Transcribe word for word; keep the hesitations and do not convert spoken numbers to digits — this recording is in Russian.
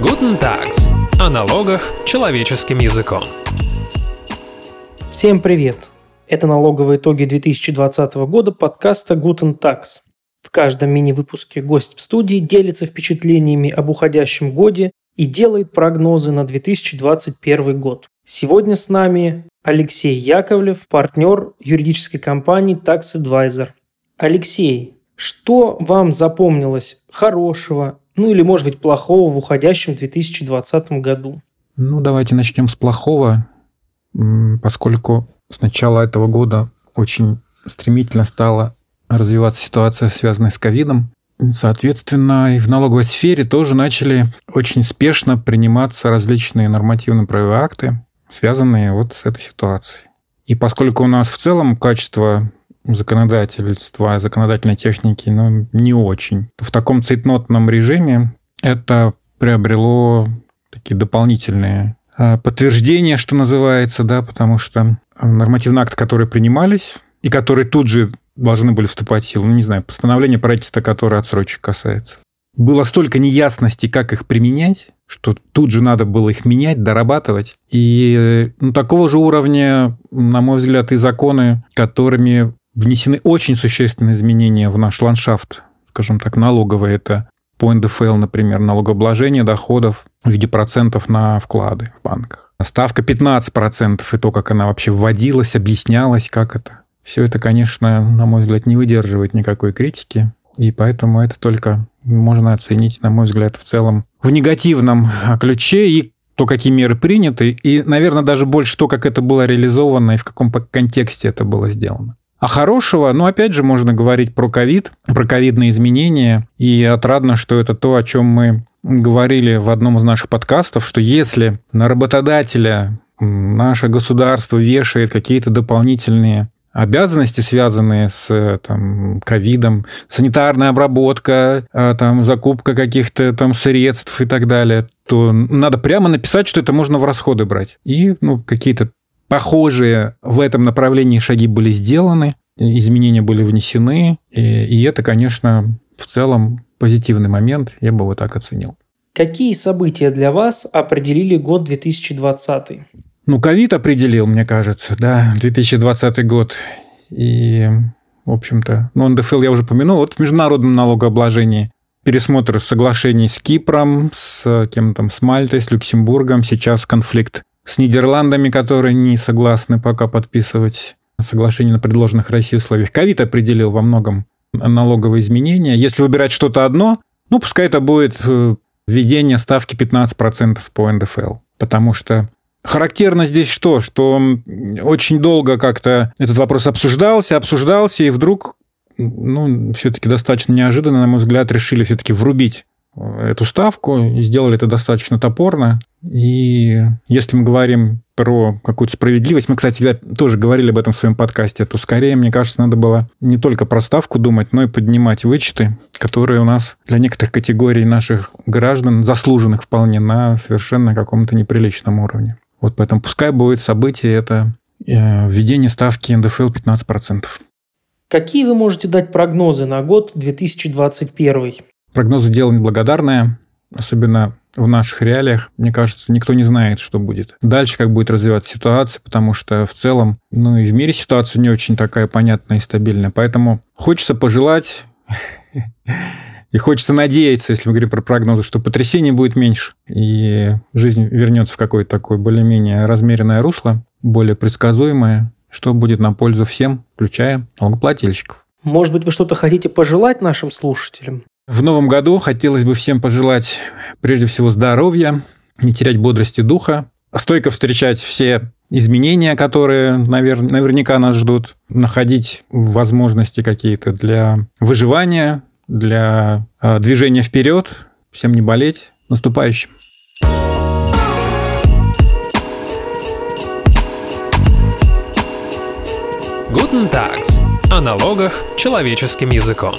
Guten Tax. О налогах человеческим языком. Всем привет! Это налоговые итоги две тысячи двадцатого года подкаста Guten Tax. В каждом мини-выпуске гость в студии делится впечатлениями об уходящем годе и делает прогнозы на две тысячи двадцать первый год. Сегодня с нами Алексей Яковлев, партнер юридической компании Tax Advisor. Алексей, что вам запомнилось хорошего, ну или, может быть, плохого в уходящем две тысячи двадцатом году? Ну, давайте начнем с плохого, поскольку с начала этого года очень стремительно стала развиваться ситуация, связанная с ковидом. Соответственно, и в налоговой сфере тоже начали очень спешно приниматься различные нормативно-правовые акты, связанные вот с этой ситуацией. И поскольку у нас в целом качество законодательства, законодательной техники, ну, не очень. В таком цейтнотном режиме это приобрело такие дополнительные подтверждения, что называется, да, потому что нормативные акты, которые принимались и которые тут же должны были вступать в силу, ну, не знаю, постановление правительства, которое отсрочек касается. Было столько неясностей, как их применять, что тут же надо было их менять, дорабатывать. И ну, такого же уровня, на мой взгляд, и законы, которыми внесены очень существенные изменения в наш ландшафт, скажем так, налоговый. Это по эн дэ эф эл, например, налогообложение доходов в виде процентов на вклады в банках. Ставка пятнадцать процентов и то, как она вообще вводилась, объяснялась, как это. Все это, конечно, на мой взгляд, не выдерживает никакой критики. И поэтому это только можно оценить, на мой взгляд, в целом в негативном ключе и то, какие меры приняты, и, наверное, даже больше то, как это было реализовано и в каком контексте это было сделано. А хорошего, ну, опять же, можно говорить про ковид, про ковидные изменения, и отрадно, что это то, о чем мы говорили в одном из наших подкастов, что если на работодателя наше государство вешает какие-то дополнительные обязанности, связанные с там, ковидом, санитарная обработка, там, закупка каких-то там средств и так далее, то надо прямо написать, что это можно в расходы брать. И ну, какие-то похожие в этом направлении шаги были сделаны, изменения были внесены, и, и это, конечно, в целом позитивный момент, я бы вот так оценил. Какие события для вас определили год две тысячи двадцатый? Ну, ковид определил, мне кажется, да, две тысячи двадцатый год. И, в общем-то, ну, эн дэ эф эл я уже упомянул. Вот в международном налогообложении пересмотр соглашений с Кипром, с кем там, с Мальтой, с Люксембургом. Сейчас конфликт с Нидерландами, которые не согласны пока подписывать соглашение на предложенных Россией условиях. Ковид определил во многом налоговые изменения. Если выбирать что-то одно, ну, пускай это будет введение ставки пятнадцать процентов по эн дэ эф эл, потому что характерно здесь что? Что очень долго как-то этот вопрос обсуждался, обсуждался, и вдруг, ну, все-таки достаточно неожиданно, на мой взгляд, решили все-таки врубить эту ставку, и сделали это достаточно топорно. И если мы говорим про какую-то справедливость, мы, кстати, тоже говорили об этом в своем подкасте, то скорее, мне кажется, надо было не только про ставку думать, но и поднимать вычеты, которые у нас для некоторых категорий наших граждан, заслуженных вполне, на совершенно каком-то неприличном уровне. Вот поэтому пускай будет событие, это введение ставки эн дэ эф эл пятнадцать процентов. Какие вы можете дать прогнозы на год две тысячи двадцать первый? Прогнозы дело неблагодарное, особенно в наших реалиях. Мне кажется, никто не знает, что будет дальше, как будет развиваться ситуация, потому что в целом, ну и в мире ситуация не очень такая понятная и стабильная. Поэтому хочется пожелать и хочется надеяться, если мы говорим про прогнозы, что потрясений будет меньше, и жизнь вернется в какое-то такое более-менее размеренное русло, более предсказуемое, что будет на пользу всем, включая налогоплательщиков. Может быть, вы что-то хотите пожелать нашим слушателям? В новом году хотелось бы всем пожелать, прежде всего, здоровья, не терять бодрости духа, стойко встречать все изменения, которые навер... наверняка нас ждут, находить возможности какие-то для выживания, для э, движения вперед, всем не болеть. Наступающим! Guten Tax. О налогах человеческим языком.